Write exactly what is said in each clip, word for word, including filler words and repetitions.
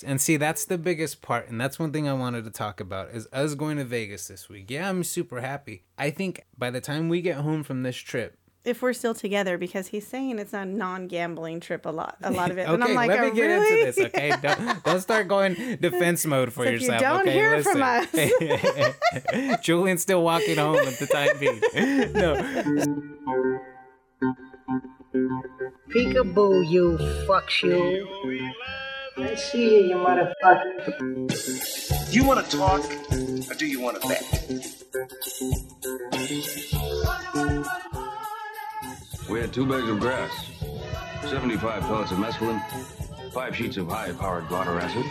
Vegas. And see, that's the biggest part. And that's one thing I wanted to talk about is us going to Vegas this week. Yeah, I'm super happy. I think by the time we get home from this trip, if we're still together, because he's saying it's a non-gambling trip a lot, a lot of it. Okay, and I'm like, let me oh, get really? into this, okay? Don't, don't start going defense mode for so yourself, you don't okay? hear listen. From us. Julian's still walking home at the time being. No. Peekaboo, you fucks you. I see you, you motherfucker. Do you want to talk or do you want to bet? We had two bags of grass, seventy-five pellets of mescaline, five sheets of high-powered blotter acid,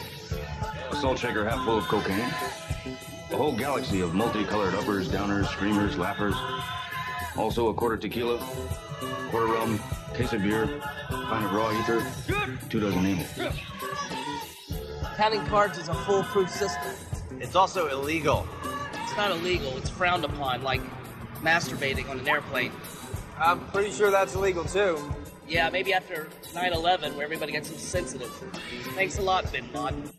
a salt shaker half full of cocaine, a whole galaxy of multicolored uppers, downers, screamers, lappers, also a quarter tequila, quarter rum, case of beer, pint of raw ether, two dozen amyls. Counting cards is a foolproof system. It's also illegal. It's not illegal. It's frowned upon, like masturbating on an airplane. I'm pretty sure that's illegal, too. Yeah, maybe after nine eleven, where everybody gets so sensitive. Thanks a lot, Bin Laden.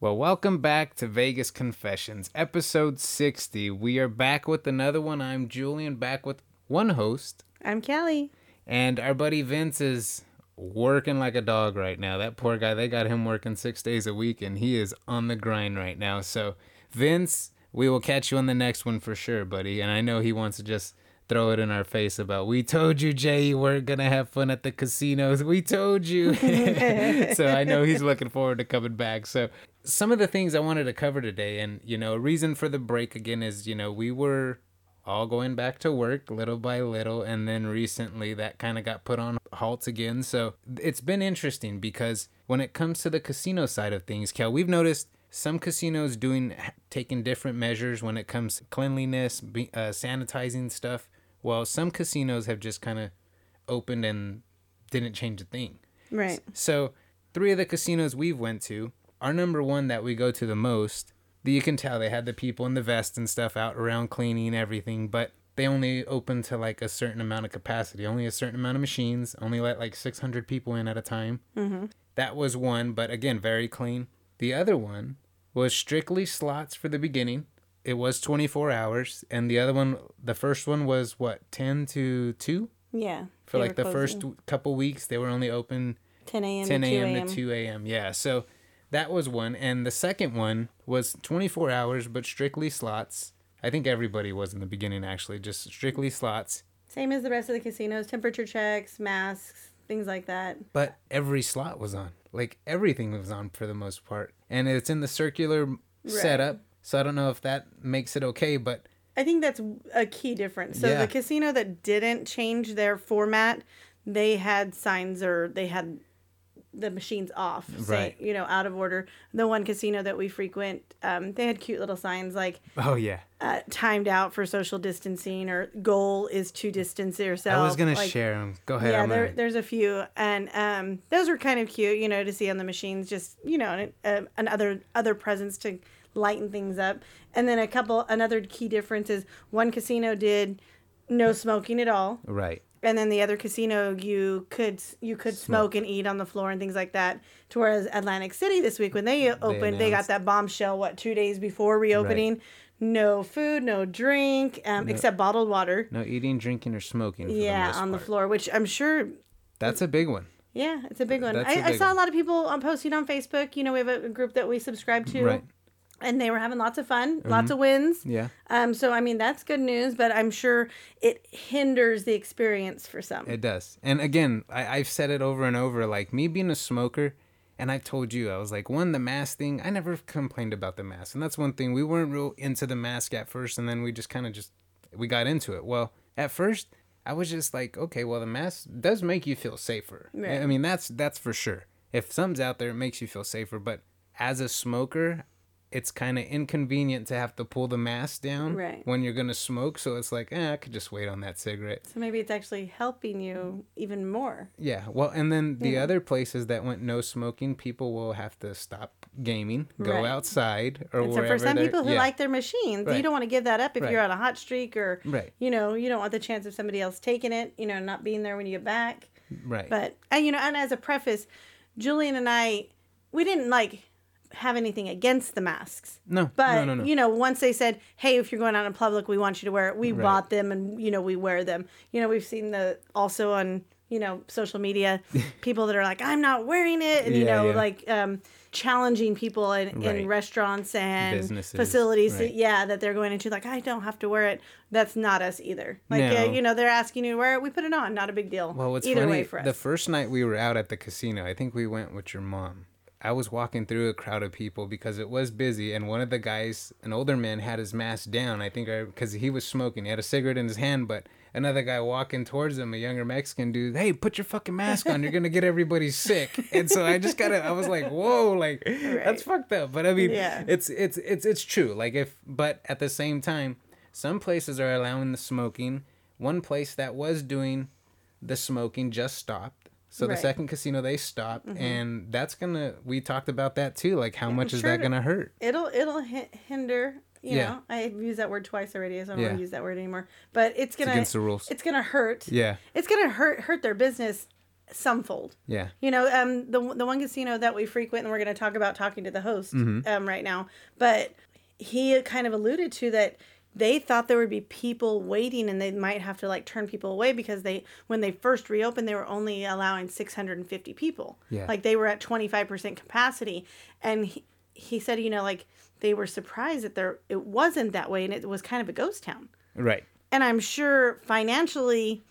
Well, welcome back to Vegas Confessions, episode sixty. We are back with another one. I'm Julian, back with one host. I'm Kelly. And our buddy Vince is working like a dog right now. That poor guy, they got him working six days a week, and he is on the grind right now. So, Vince, we will catch you on the next one for sure, buddy. And I know he wants to just throw it in our face about, we told you, Jay, you weren't going to have fun at the casinos. We told you. So I know he's looking forward to coming back. So some of the things I wanted to cover today, and, you know, a reason for the break again is, you know, we were all going back to work little by little. And then recently that kind of got put on halt again. So it's been interesting because when it comes to the casino side of things, Cal, we've noticed some casinos doing taking different measures when it comes to cleanliness, be, uh, sanitizing stuff. Well, some casinos have just kind of opened and didn't change a thing. Right. So three of the casinos we've went to, our number one that we go to the most, that you can tell they had the people in the vest and stuff out around cleaning everything, but they only open to like a certain amount of capacity, only a certain amount of machines, only let like six hundred people in at a time. Mm-hmm. That was one, but again, very clean. The other one was strictly slots for the beginning. It was twenty-four hours, and the other one, the first one was, what, ten to two? Yeah. For, like, the closing. first couple weeks, they were only open ten a.m. to two a.m. Yeah, so that was one. And the second one was twenty-four hours, but strictly slots. I think everybody was in the beginning, actually, just strictly slots. Same as the rest of the casinos, temperature checks, masks, things like that. But every slot was on. Like, everything was on for the most part. And it's in the circular right. setup. So I don't know if that makes it okay, but I think that's a key difference. So yeah. The casino that didn't change their format, they had signs or they had the machines off, right. say, you know, out of order. The one casino that we frequent, um, they had cute little signs like, oh yeah, uh, timed out for social distancing or goal is to distance yourself. I was gonna like, share them. Go ahead. Yeah, there, there's a few, and um, those were kind of cute, you know, to see on the machines. Just you know, an, an other other presence to lighten things up. And then a couple another key difference is one casino did no smoking at all, right, and then the other casino you could you could smoke, smoke and eat on the floor and things like that, to whereas Atlantic City this week when they opened they, they got that bombshell what two days before reopening, right. No food, no drink, um no, except bottled water, no eating, drinking or smoking for yeah the on part. The floor, which I'm sure that's a big one. Yeah, it's a big one. I, a big I saw one. A lot of people um, posting on Facebook. You know, we have a group that we subscribe to, right. And they were having lots of fun, mm-hmm. lots of wins. Yeah. Um. So, I mean, that's good news, but I'm sure it hinders the experience for some. It does. And again, I, I've said it over and over, like me being a smoker, and I've told you, I was like, one, the mask thing, I never complained about the mask. And that's one thing. We weren't real into the mask at first, and then we just kind of just, we got into it. Well, at first, I was just like, okay, well, the mask does make you feel safer. Right. I mean, that's that's for sure. If something's out there, it makes you feel safer. But as a smoker, it's kind of inconvenient to have to pull the mask down right. when you're going to smoke. So it's like, eh, I could just wait on that cigarette. So maybe it's actually helping you even more. Yeah. Well, and then the yeah. other places that went no smoking, people will have to stop gaming, go right. outside or and wherever. So for some people who yeah. like their machines, right. you don't want to give that up if right. you're on a hot streak or, right. you know, you don't want the chance of somebody else taking it, you know, not being there when you get back. Right. But, and, you know, and as a preface, Julian and I, we didn't like have anything against the masks. No, but no, no, no. You know, once they said, "Hey, if you're going out in public, we want you to wear it," we right. bought them, and you know, we wear them. You know, we've seen the also on you know social media people that are like, "I'm not wearing it," and yeah, you know, yeah. like um, challenging people in, right. in restaurants and businesses, facilities, right. that, yeah, that they're going into. Like, I don't have to wear it. That's not us either. Like, no. uh, you know, they're asking you to wear it. We put it on. Not a big deal. Well, what's either funny, way for us. The first night we were out at the casino, I think we went with your mom. I was walking through a crowd of people because it was busy, and one of the guys, an older man, had his mask down, I think, because he was smoking. He had a cigarette in his hand, but another guy walking towards him, a younger Mexican dude, "Hey, put your fucking mask on. You're going to get everybody sick." And so I just got to, I was like, whoa, like, right. that's fucked up. But I mean, yeah. it's, it's, it's, it's true. Like if, but at the same time, some places are allowing the smoking. One place that was doing the smoking just stopped. So right. the second casino, they stopped, mm-hmm. and that's gonna. We talked about that too. Like, how I'm much sure is that gonna hurt? It'll it'll hinder. You yeah. know, I've used that word twice already, so I don't yeah. want to use that word anymore. But it's gonna it's against the rules. It's gonna hurt. Yeah. It's gonna hurt hurt their business somefold. Yeah. You know, um, the the one casino that we frequent, and we're gonna talk about talking to the host, mm-hmm. um, right now. But he kind of alluded to that. They thought there would be people waiting, and they might have to like turn people away because they, when they first reopened, they were only allowing six hundred fifty people. Yeah. Like they were at twenty-five percent capacity. And he, he said, you know, like they were surprised that there, it wasn't that way. And it was kind of a ghost town. Right. And I'm sure financially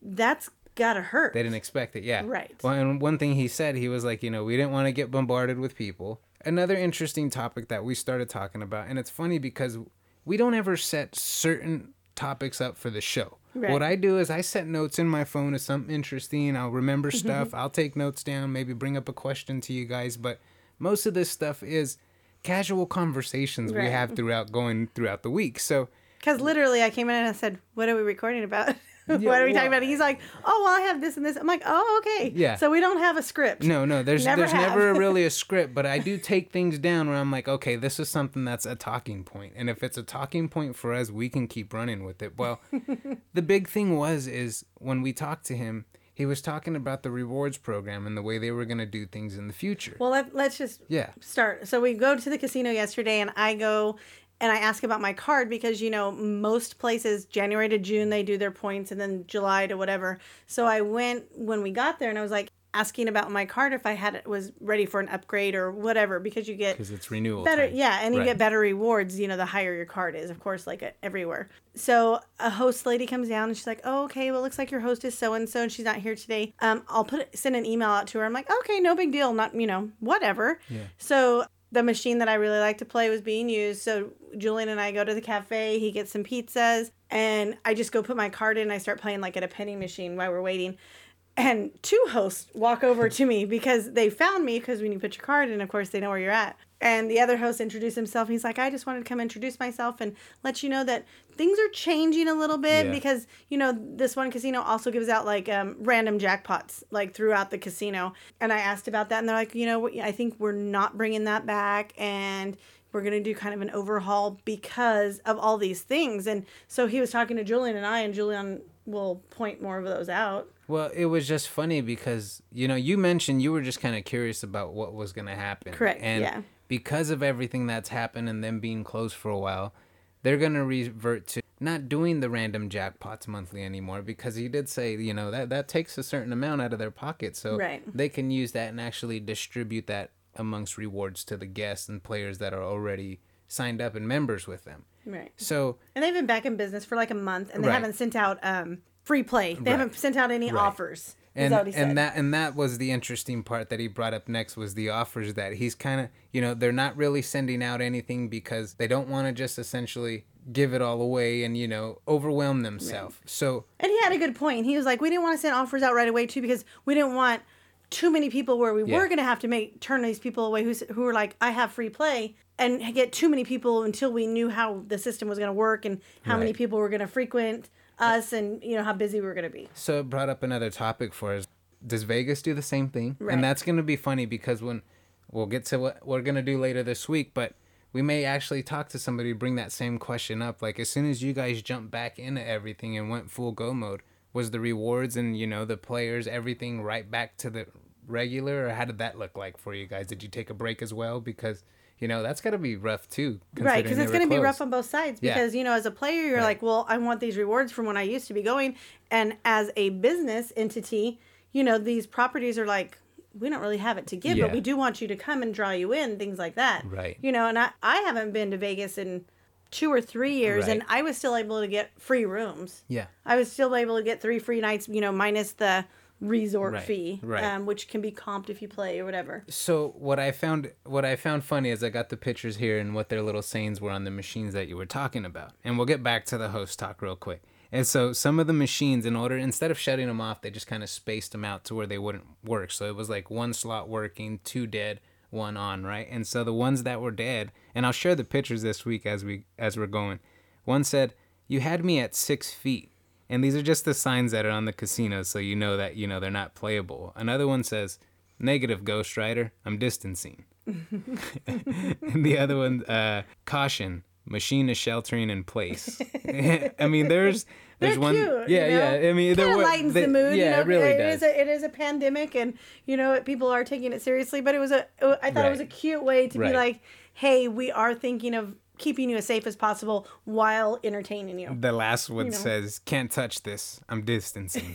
that's got to hurt. They didn't expect it. Yeah. Right. Well, and one thing he said, he was like, you know, we didn't want to get bombarded with people. Another interesting topic that we started talking about. And it's funny because we don't ever set certain topics up for the show. Right. What I do is I set notes in my phone of something interesting. I'll remember stuff. I'll take notes down, maybe bring up a question to you guys. But most of this stuff is casual conversations right. we have throughout going throughout the week. So, because literally I came in and I said, "What are we recording about? What yeah, are we well, talking about?" He's like, "Oh, well, I have this and this." I'm like, "Oh, okay." Yeah. So we don't have a script. No, no. There's never there's have. never really a script, but I do take things down where I'm like, okay, this is something that's a talking point, and if it's a talking point for us, we can keep running with it. Well, the big thing was is when we talked to him, he was talking about the rewards program and the way they were going to do things in the future. Well, let, let's just yeah. start. So we go to the casino yesterday, and I go. And I ask about my card because, you know, most places, January to June, they do their points and then July to whatever. So I went when we got there and I was like asking about my card if I had it was ready for an upgrade or whatever because you get... Because it's renewal better, time. Yeah, and you right. get better rewards, you know, the higher your card is, of course, like everywhere. So a host lady comes down and she's like, "Oh, okay, well, it looks like your host is so-and-so and she's not here today. Um, I'll put send an email out to her." I'm like, "Okay, no big deal. Not, you know, whatever." Yeah. So... the machine that I really like to play was being used. So Julian and I go to the cafe. He gets some pizzas. And I just go put my card in. And I start playing like at a penny machine while we're waiting. And two hosts walk over to me because they found me. Because when you put your card in, of course, they know where you're at. And the other host introduced himself. He's like, "I just wanted to come introduce myself and let you know that things are changing a little bit." Yeah. Because, you know, this one casino also gives out like um, random jackpots like throughout the casino. And I asked about that and they're like, "You know, I think we're not bringing that back and we're going to do kind of an overhaul because of all these things." And so he was talking to Julian and I, and Julian will point more of those out. Well, it was just funny because, you know, you mentioned you were just kind of curious about what was going to happen. Correct. And yeah. because of everything that's happened and them being closed for a while, they're going to revert to not doing the random jackpots monthly anymore because he did say, you know, that, that takes a certain amount out of their pocket. So right. they can use that and actually distribute that amongst rewards to the guests and players that are already signed up and members with them. Right. So and they've been back in business for like a month and they right. haven't sent out um, free play. They right. haven't sent out any right. offers. And, and that and that was the interesting part that he brought up next was the offers that he's kind of, you know, they're not really sending out anything because they don't want to just essentially give it all away and, you know, overwhelm themselves. Right. So and he had a good point. He was like, we didn't want to send offers out right away, too, because we didn't want too many people where we yeah. were going to have to make turn these people away who, who were like, "I have free play," and get too many people until we knew how the system was going to work and how right. many people were going to frequent us and, you know, how busy we were going to be. So it brought up another topic for us. Does Vegas do the same thing? Right. And that's going to be funny because when we'll get to what we're going to do later this week, but we may actually talk to somebody, bring that same question up. Like as soon as you guys jumped back into everything and went full go mode, was the rewards and, you know, the players, everything right back to the regular, or how did that look like for you guys? Did you take a break as well? Because, you know, that's got to be rough too. Right, because it's going to be rough on both sides because, yeah. you know, as a player, you're right. like, well, I want these rewards from when I used to be going. And as a business entity, you know, these properties are like, we don't really have it to give, yeah. but we do want you to come and draw you in, things like that. Right. You know, and I, I haven't been to Vegas in two or three years, right. and I was still able to get free rooms. Yeah. I was still able to get three free nights, you know, minus the resort right. fee, right. Um, which can be comped if you play or whatever. So what I found what I found funny is I got the pictures here and what their little sayings were on the machines that you were talking about. And we'll get back to the host talk real quick. And so some of the machines, in order, instead of shutting them off, they just kind of spaced them out to where they wouldn't work. So it was like one slot working, two dead, one on, right? And so the ones that were dead, and I'll share the pictures this week as, we, as we're going. One said, "You had me at six feet. And these are just the signs that are on the casino, so you know that, you know, they're not playable. Another one says, "Negative, Ghost Rider. I'm distancing." And the other one, uh, "Caution. Machine is sheltering in place." I mean, there's there's They're one. Cute, yeah, you know? yeah. I mean, there lightens they, the mood. Yeah, you know? it really it does. Is a, it is a pandemic, and you know people are taking it seriously. But it was a. I thought right. it was a cute way to right. be like, "Hey, we are thinking of keeping you as safe as possible while entertaining you." The last one you know? says, "Can't touch this. I'm distancing."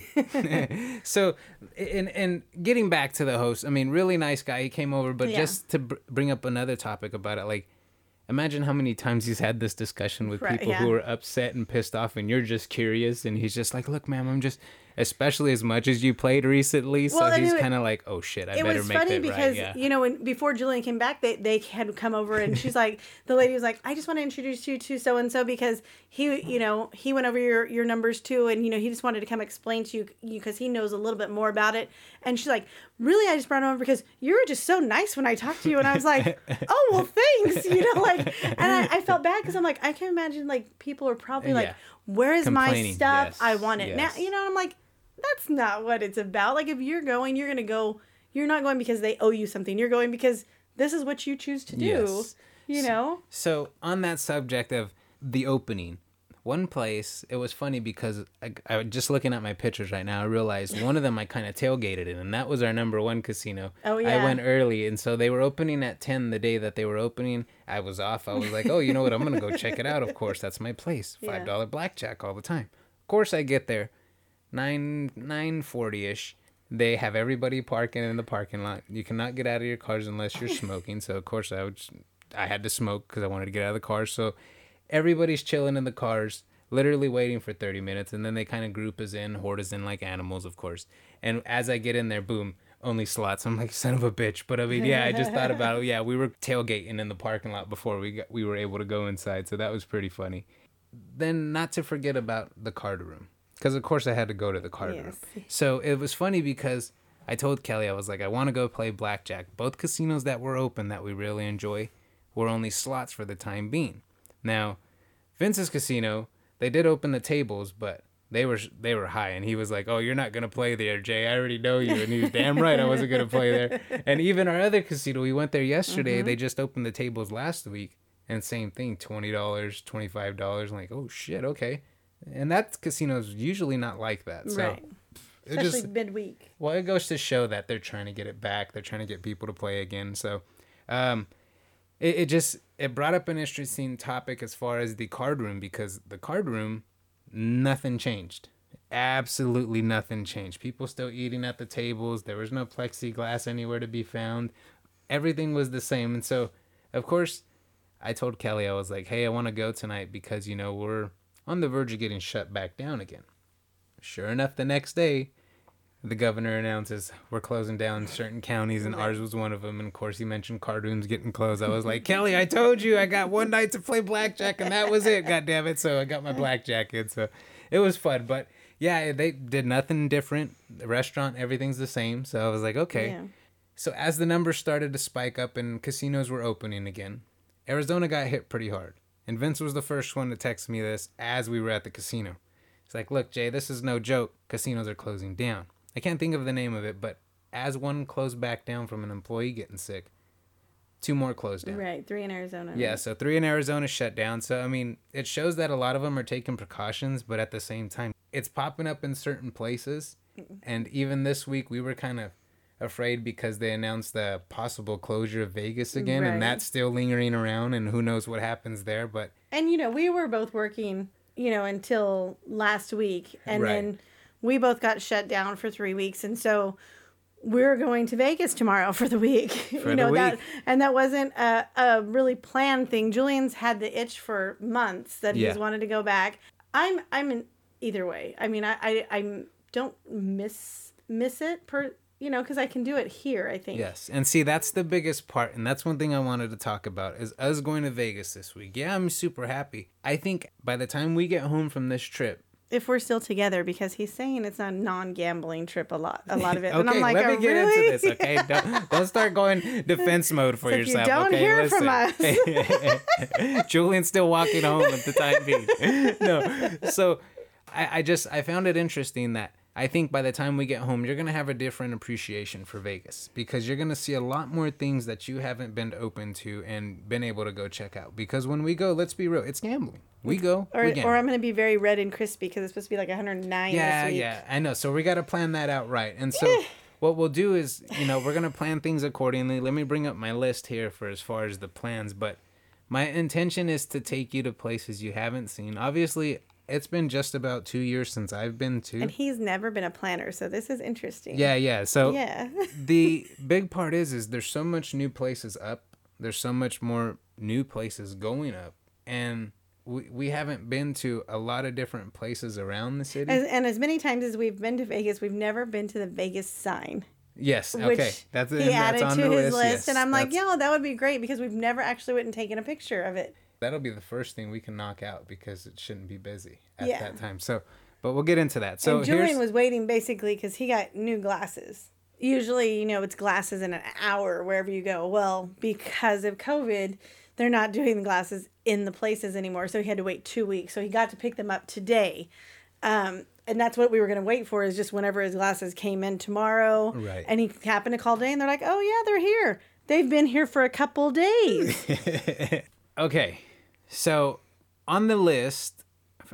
So, and and getting back to the host, I mean, really nice guy. He came over, but yeah. just to br- bring up another topic about it, like. Imagine how many times he's had this discussion with people yeah. who are upset and pissed off, and you're just curious, and he's just like, "Look, ma'am, I'm just," especially as much as you played recently, well, so he's kind of like, "Oh shit, I better make that right." It was funny because yeah. you know, when before Julian came back, they they had come over, and she's like, the lady was like, "I just want to introduce you to so and so because he, you know, he went over your your numbers too, and you know, he just wanted to come explain to you because he knows a little bit more about it." And she's like, "Really, I just brought him over because you were just so nice when I talked to you." And I was like, "Oh, well, thanks." You know, like, and I, I felt bad because I'm like, I can imagine like people are probably yeah. like, "Where is my stuff? Yes. I want it yes. now." You know, I'm like, that's not what it's about. Like, if you're going, you're going to go, you're not going because they owe you something. You're going because this is what you choose to do, yes. you so, know? So on that subject of the opening, one place, it was funny because I, I was just looking at my pictures right now. I realized one of them I kind of tailgated in, and that was our number one casino. Oh, yeah. I went early, and so they were opening at ten the day that they were opening. I was off. I was like, oh, you know what? I'm going to go check it out. Of course, that's my place. five dollars yeah. blackjack all the time. Of course, I get there. nine nine forty ish. They have everybody parking in the parking lot. You cannot get out of your cars unless you're smoking. So, of course, I, would, I had to smoke because I wanted to get out of the car. So... everybody's chilling in the cars, literally waiting for thirty minutes, and then they kind of group us in, horde us in like animals, of course. And as I get in there, boom, only slots. I'm like, son of a bitch. But I mean, yeah, I just thought about it. Yeah, we were tailgating in the parking lot before we got, we were able to go inside, so that was pretty funny. Then not to forget about the card room, because of course I had to go to the card yes. room. So it was funny because I told Kelly, I was like, I want to go play blackjack. Both casinos that were open that we really enjoy were only slots for the time being. Now, Vince's casino, they did open the tables, but they were they were high, and he was like, "Oh, you're not gonna play there, Jay. I already know you." And he was damn right I wasn't gonna play there. And even our other casino, we went there yesterday. Mm-hmm. They just opened the tables last week, and same thing, twenty dollars, twenty five dollars. I'm like, oh shit, okay. And that casino's usually not like that. So right. Especially just, midweek. Well, it goes to show that they're trying to get it back. They're trying to get people to play again. So, um, it, it just. It brought up an interesting topic as far as the card room, because the card room, nothing changed. Absolutely nothing changed. People still eating at the tables. There was no plexiglass anywhere to be found. Everything was the same. And so, of course, I told Kelly, I was like, hey, I want to go tonight because, you know, we're on the verge of getting shut back down again. Sure enough, the next day, the governor announces we're closing down certain counties, and ours was one of them. And of course, he mentioned card rooms getting closed. I was like, Kelly, I told you I got one night to play blackjack, and that was it. God damn it. So I got my blackjack in. So it was fun. But yeah, they did nothing different. The restaurant, everything's the same. So I was like, okay. Yeah. So as the numbers started to spike up and casinos were opening again, Arizona got hit pretty hard. And Vince was the first one to text me this as we were at the casino. It's like, look, Jay, this is no joke. Casinos are closing down. I can't think of the name of it, but as one closed back down from an employee getting sick, two more closed down. Right, three in Arizona. Yeah, right? So three in Arizona shut down. So, I mean, it shows that a lot of them are taking precautions, but at the same time, it's popping up in certain places. And even this week, we were kind of afraid because they announced the possible closure of Vegas again, right. and that's still lingering around, and who knows what happens there. But and you know, we were both working, you know, until last week, and right. then we both got shut down for three weeks, and so we're going to Vegas tomorrow for the week. For you know the week. that, and that wasn't a, a really planned thing. Julian's had the itch for months that yeah. he's wanted to go back. I'm I'm in either way. I mean, I I, I don't miss miss it per. You know, because I can do it here, I think. Yes. And see, that's the biggest part. And that's one thing I wanted to talk about is us going to Vegas this week. Yeah, I'm super happy. I think by the time we get home from this trip. If we're still together, because he's saying it's a non-gambling trip a lot a lot of it. okay, and I'm like, let me oh, get really? into this, okay? Don't, don't start going defense mode for so yourself. If you don't okay, hear listen. from us. Julian's still walking home at the time being. No. So I, I just, I found it interesting that I think by the time we get home, you're going to have a different appreciation for Vegas because you're going to see a lot more things that you haven't been open to and been able to go check out. Because when we go, let's be real, it's gambling. We go, Or, we or I'm going to be very red and crispy because it's supposed to be like one hundred nine yeah, this week. Yeah, yeah, I know. So we got to plan that out right. And so what we'll do is, you know, we're going to plan things accordingly. Let me bring up my list here for as far as the plans. But my intention is to take you to places you haven't seen. Obviously, it's been just about two years since I've been to. And he's never been a planner, so this is interesting. Yeah, yeah. So yeah. the big part is, is there's so much new places up. There's so much more new places going up. And we, we haven't been to a lot of different places around the city. As, and as many times as we've been to Vegas, we've never been to the Vegas sign. Yes, okay. That's, he that's added on to the his list. list yes, and I'm like, yeah, that would be great because we've never actually went and taken a picture of it. That'll be the first thing we can knock out because it shouldn't be busy at yeah. that time. So, but we'll get into that. So and Julian here's... was waiting basically because he got new glasses. Usually, you know, it's glasses in an hour wherever you go. Well, because of COVID, they're not doing the glasses in the places anymore. So he had to wait two weeks. So he got to pick them up today. Um, and that's what we were going to wait for is just whenever his glasses came in tomorrow. Right. And he happened to call Day and they're like, oh, yeah, they're here. They've been here for a couple days. Okay, so on the list,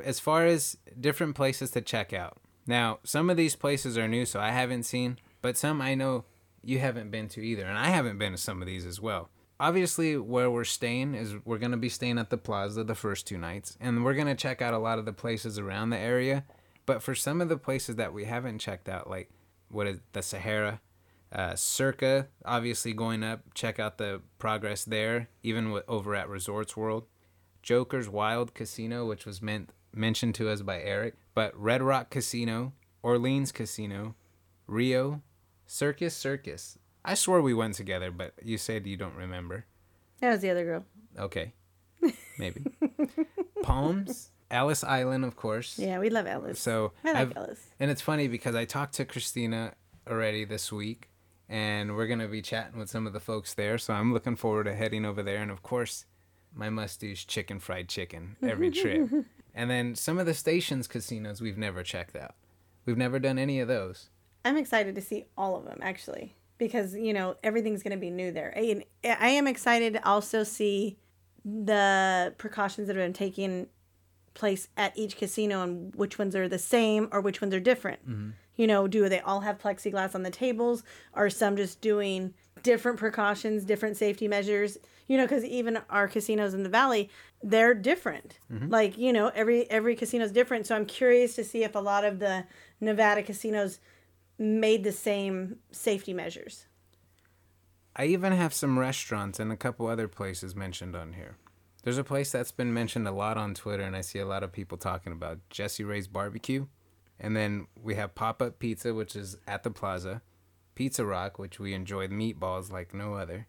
as far as different places to check out. Now, some of these places are new, so I haven't seen, but some I know you haven't been to either, and I haven't been to some of these as well. Obviously, where we're staying is we're going to be staying at the Plaza the first two nights, and we're going to check out a lot of the places around the area. But for some of the places that we haven't checked out, like what is the Sahara, Uh, Circa, obviously going up. Check out the progress there, even with, over at Resorts World. Joker's Wild Casino, which was meant mentioned to us by Eric. But Red Rock Casino, Orleans Casino, Rio, Circus Circus. I swore we went together, but you said you don't remember. That was the other girl. Okay. Maybe. Palms. Alice Island, of course. Yeah, we love Alice. So I like I've, Alice. And it's funny because I talked to Christina already this week. And we're going to be chatting with some of the folks there. So I'm looking forward to heading over there. And, of course, my must-do's chicken fried chicken every trip. And then some of the station's casinos we've never checked out. We've never done any of those. I'm excited to see all of them, actually. Because, you know, everything's going to be new there. I, I am excited to also see the precautions that have been taking place at each casino and which ones are the same or which ones are different. Mm-hmm. You know, do they all have plexiglass on the tables? Are some just doing different precautions, different safety measures? You know, because even our casinos in the Valley, they're different. Mm-hmm. Like, you know, every every casino is different. So I'm curious to see if a lot of the Nevada casinos made the same safety measures. I even have some restaurants and a couple other places mentioned on here. There's a place that's been mentioned a lot on Twitter, and I see a lot of people talking about Jesse Ray's Barbecue. And then we have Pop-Up Pizza, which is at the Plaza. Pizza Rock, which we enjoyed meatballs like no other.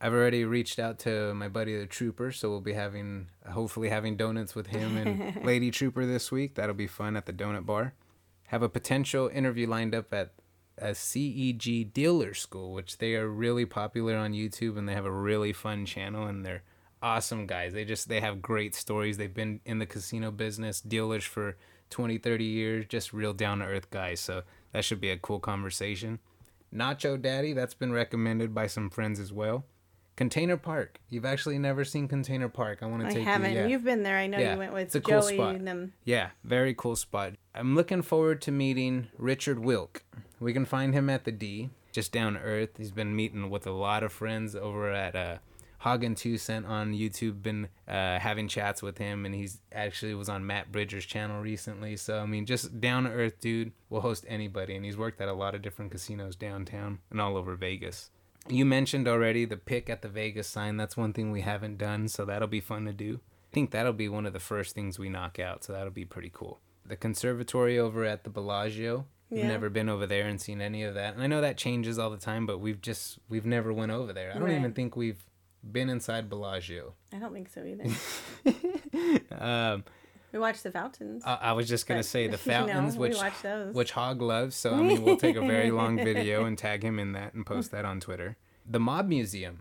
I've already reached out to my buddy, the Trooper, so we'll be having, hopefully having donuts with him and Lady Trooper this week. That'll be fun at the donut bar. Have a potential interview lined up at a C E G dealer school, which they are really popular on YouTube, and they have a really fun channel, and they're awesome guys. They just, they have great stories. They've been in the casino business, dealers for twenty, thirty years, just real down-to-earth guys. So that should be a cool conversation. Nacho Daddy, that's been recommended by some friends as well. Container Park. You've actually never seen Container Park. I want to I take you. I haven't. Yeah. You've been there. I know yeah. you went with it's a Joey cool spot. and them. Yeah, very cool spot. I'm looking forward to meeting Richard Wilk. We can find him at the D. just down to earth. He's been meeting with a lot of friends over at uh, Hog and Two Cent on YouTube. Been uh, having chats with him, and he's actually was on Matt Bridger's channel recently. So I mean, just down to earth dude will host anybody, and he's worked at a lot of different casinos downtown and all over Vegas. You mentioned already the pick at the Vegas sign. That's one thing we haven't done, so that'll be fun to do. I think that'll be one of the first things we knock out, so that'll be pretty cool. The conservatory over at the Bellagio. Yeah. I've never been over there and seen any of that. And I know that changes all the time, but we've just, we've never went over there. I don't right. even think we've been inside Bellagio. I don't think so either. um, we watched the fountains. I, I was just going to say the fountains, no, which, which Hog loves. So, I mean, we'll take a very long video and tag him in that and post that on Twitter. The Mob Museum.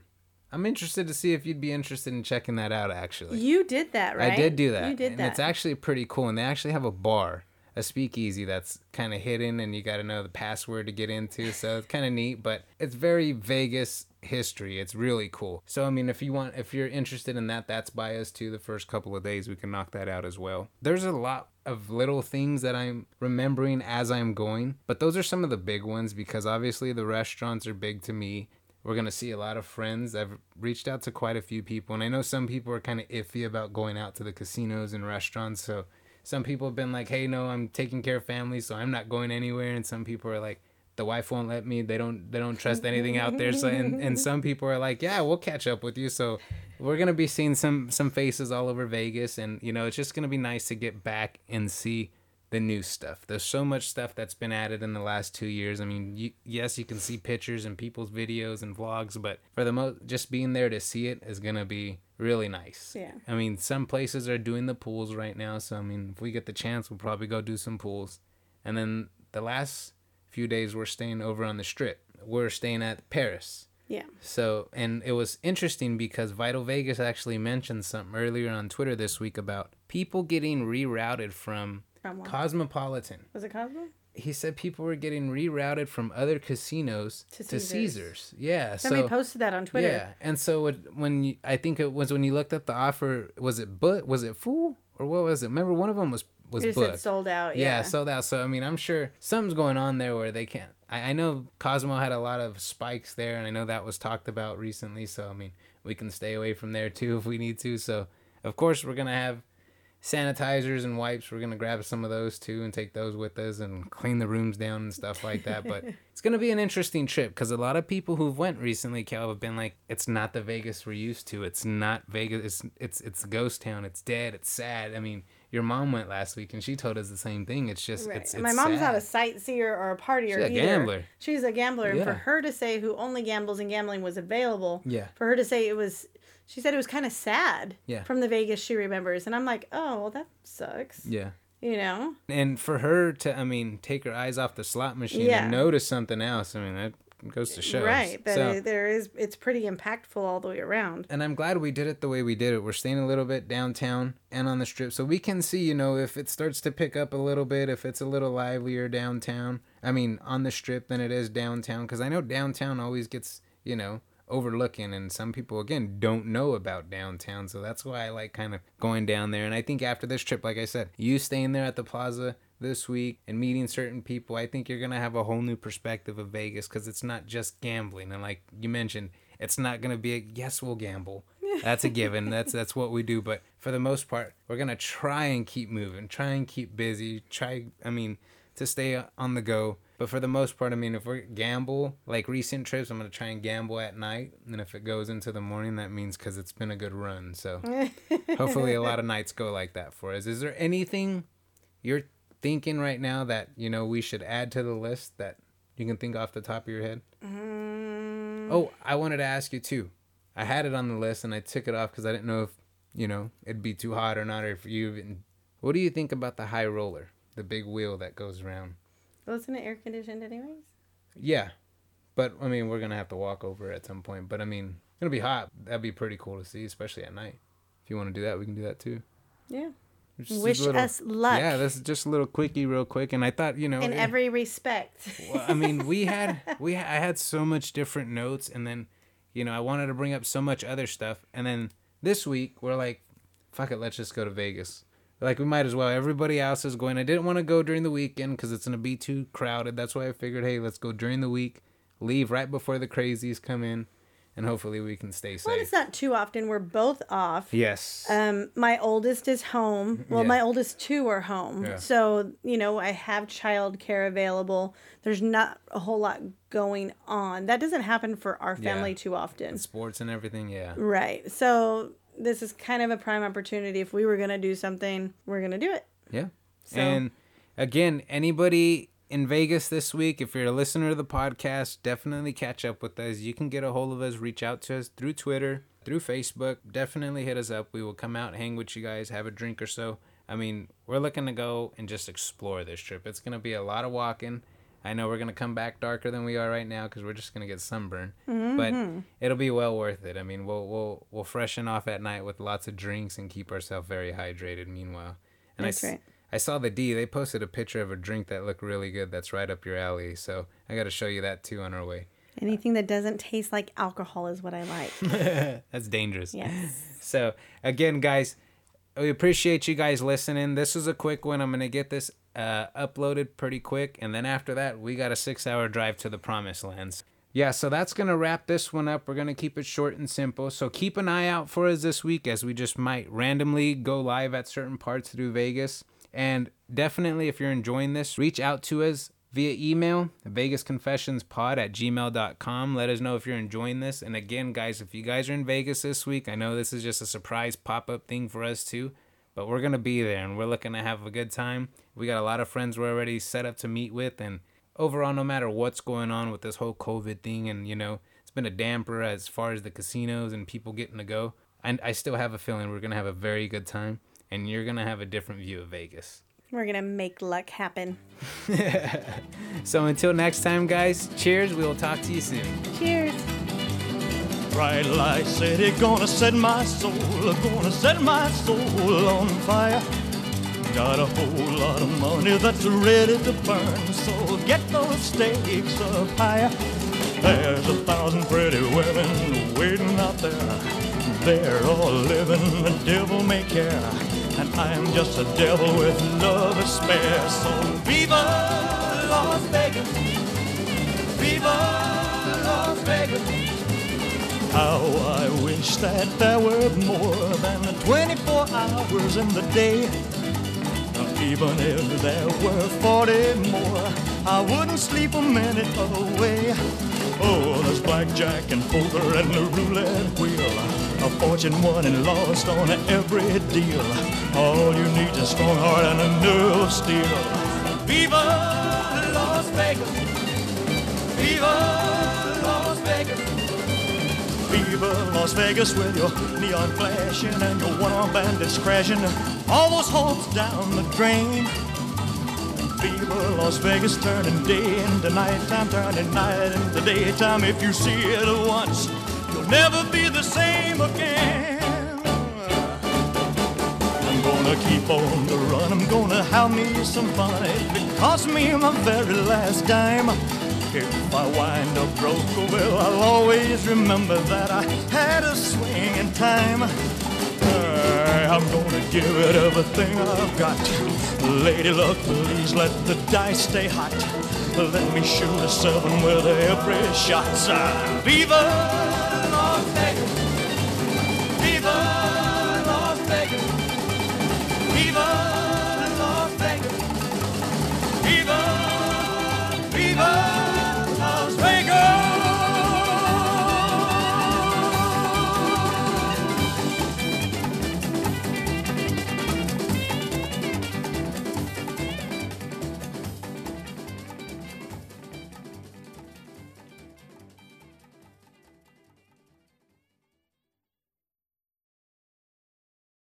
I'm interested to see if you'd be interested in checking that out, actually. You did that, right? I did do that. You did and that. And it's actually pretty cool. And they actually have a bar, a speakeasy that's kind of hidden, and you got to know the password to get into. So it's kind of neat, but it's very Vegas history. It's really cool. So, I mean, if you want, if you're interested in that, that's by us too. The first couple of days, we can knock that out as well. There's a lot of little things that I'm remembering as I'm going, but those are some of the big ones because obviously the restaurants are big to me. We're going to see a lot of friends. I've reached out to quite a few people, and I know some people are kind of iffy about going out to the casinos and restaurants. So some people have been like, hey, no, I'm taking care of family, so I'm not going anywhere. And some people are like, the wife won't let me. They don't they don't trust anything out there. So and, and some people are like, yeah, we'll catch up with you. So we're going to be seeing some some faces all over Vegas. And, you know, it's just going to be nice to get back and see the new stuff. There's so much stuff that's been added in the last two years. I mean, you, yes, you can see pictures and people's videos and vlogs, but for the most, just being there to see it is going to be really nice. Yeah. I mean, some places are doing the pools right now. So, I mean, if we get the chance, we'll probably go do some pools. And then the last few days we're staying over on the Strip. We're staying at Paris. Yeah. So, and it was interesting because Vital Vegas actually mentioned something earlier on Twitter this week about people getting rerouted from Cosmopolitan. Was it Cosmo? He said people were getting rerouted from other casinos to Caesars. To Caesars. Yeah. Somebody so, posted that on Twitter. Yeah. And so it, when you, I think it was when you looked up the offer, was it but was it full or what was it? Remember, one of them was was it booked. It sold out. Yeah. yeah, sold out. So I mean, I'm sure something's going on there where they can't. I, I know Cosmo had a lot of spikes there, and I know that was talked about recently. So I mean, we can stay away from there too if we need to. So of course we're gonna have sanitizers and wipes. We're going to grab some of those too and take those with us and clean the rooms down and stuff like that. But it's going to be an interesting trip because a lot of people who've went recently, Cal, have been like, it's not the Vegas we're used to. It's not Vegas. It's it's it's a ghost town. It's dead. It's sad. I mean, your mom went last week and she told us the same thing. It's just, right. it's, it's My mom's sad. Not a sightseer or a partier. She's a either. gambler. She's a gambler. Yeah. And for her to say who only gambles and gambling was available, yeah. for her to say it was... She said it was kind of sad yeah. from the Vegas she remembers. And I'm like, oh, well, that sucks. Yeah. You know? And for her to, I mean, take her eyes off the slot machine yeah. and notice something else, I mean, that goes to show. Right. But so, there is, it's pretty impactful all the way around. And I'm glad we did it the way we did it. We're staying a little bit downtown and on the Strip. So we can see, you know, if it starts to pick up a little bit, if it's a little livelier downtown. I mean, on the Strip than it is downtown. Because I know downtown always gets, you know, overlooking, and some people again don't know about downtown, so that's why I like kind of going down there. And I think after this trip, like I said, you staying there at the Plaza this week and meeting certain people, I think you're gonna have a whole new perspective of Vegas, because it's not just gambling. And like you mentioned, it's not gonna be a yes, we'll gamble, that's a given, that's that's what we do, but for the most part we're gonna try and keep moving, try and keep busy, try I mean to stay on the go. But for the most part, I mean, if we gamble, like recent trips, I'm going to try and gamble at night. And if it goes into the morning, that means because it's been a good run. So hopefully a lot of nights go like that for us. Is there anything you're thinking right now that, you know, we should add to the list that you can think off the top of your head? Mm. Oh, I wanted to ask you, too. I had it on the list and I took it off because I didn't know if, you know, it'd be too hot or not. Or if you even... What do you think about the high roller, the big wheel that goes around? Well, isn't it air conditioned anyways? Yeah. But, I mean, we're going to have to walk over at some point. But, I mean, it'll be hot. That'd be pretty cool to see, especially at night. If you want to do that, we can do that too. Yeah. Just Wish little, us luck. Yeah, that's just a little quickie real quick. And I thought, you know. In yeah, every respect. Well, I mean, we had, we I had so much different notes. And then, you know, I wanted to bring up so much other stuff. And then this week, we're like, fuck it, let's just go to Vegas. Like, we might as well. Everybody else is going. I didn't want to go during the weekend because it's going to be too crowded. That's why I figured, hey, let's go during the week. leave right before the crazies come in, and hopefully we can stay safe. Well, it's not too often. We're both off. Yes. Um, my oldest is home. Well, yeah. my oldest two are home. Yeah. So, you know, I have childcare available. There's not a whole lot going on. That doesn't happen for our family yeah. too often. And sports and everything, yeah. Right. So this is kind of a prime opportunity. If we were going to do something, we're going to do it. Yeah. So. And again, anybody in Vegas this week, if you're a listener to the podcast, definitely catch up with us. You can get a hold of us, reach out to us through Twitter, through Facebook. Definitely hit us up. We will come out, hang with you guys, have a drink or so. I mean, we're looking to go and just explore this trip. It's going to be a lot of walking. I know we're going to come back darker than we are right now because we're just going to get sunburned. Mm-hmm. But it'll be well worth it. I mean, we'll we'll we'll freshen off at night with lots of drinks and keep ourselves very hydrated meanwhile. And That's I, right. I saw the D. They posted a picture of a drink that looked really good that's right up your alley. So I got to show you that, too, on our way. Anything that doesn't taste like alcohol is what I like. That's dangerous. Yes. So, again, guys, we appreciate you guys listening. This was a quick one. I'm going to get this uh, uploaded pretty quick. And then after that, we got a six-hour drive to the promised lands. Yeah, so that's going to wrap this one up. We're going to keep it short and simple. So keep an eye out for us this week as we just might randomly go live at certain parts through Vegas. And definitely, if you're enjoying this, reach out to us via email, vegasconfessionspod at gmail dot com. Let us know if you're enjoying this. And again, guys, if you guys are in Vegas this week, I know this is just a surprise pop-up thing for us too, but we're going to be there and we're looking to have a good time. We got a lot of friends we're already set up to meet with. And overall, no matter what's going on with this whole COVID thing, and, you know, it's been a damper as far as the casinos and people getting to go, and I still have a feeling we're going to have a very good time. And you're going to have a different view of Vegas. We're going to make luck happen. So until next time, guys, cheers. We will talk to you soon. Cheers. Bright light city, gonna set my soul, gonna set my soul on fire. Got a whole lot of money that's ready to burn, so get those stakes up higher. There's a thousand pretty women waiting out there. They're all living the devil may care. And I'm just a devil with love to spare. So viva Las Vegas, viva Las Vegas. How I wish that there were more than the twenty-four hours in the day. Now, even if there were forty more, I wouldn't sleep a minute away. Oh, there's blackjack and poker and the roulette wheel. A fortune won and lost on every deal. All you need is a strong heart and a nerve of steel. Viva Las Vegas, viva Las Vegas, viva Las Vegas with your neon flashing and your one-armed bandits crashing. All those hopes down the drain. Viva Las Vegas, turning day into nighttime, turning night into daytime. If you see it once, you'll never be the same again. I'm gonna keep on the run. I'm gonna have me some fun. It cost me my very last dime. If I wind up broke, well, I'll always remember that I had a swing in time. I'm gonna give it everything I've got. Lady luck, please let the dice stay hot. Let me shoot a seven with every shot. Viva!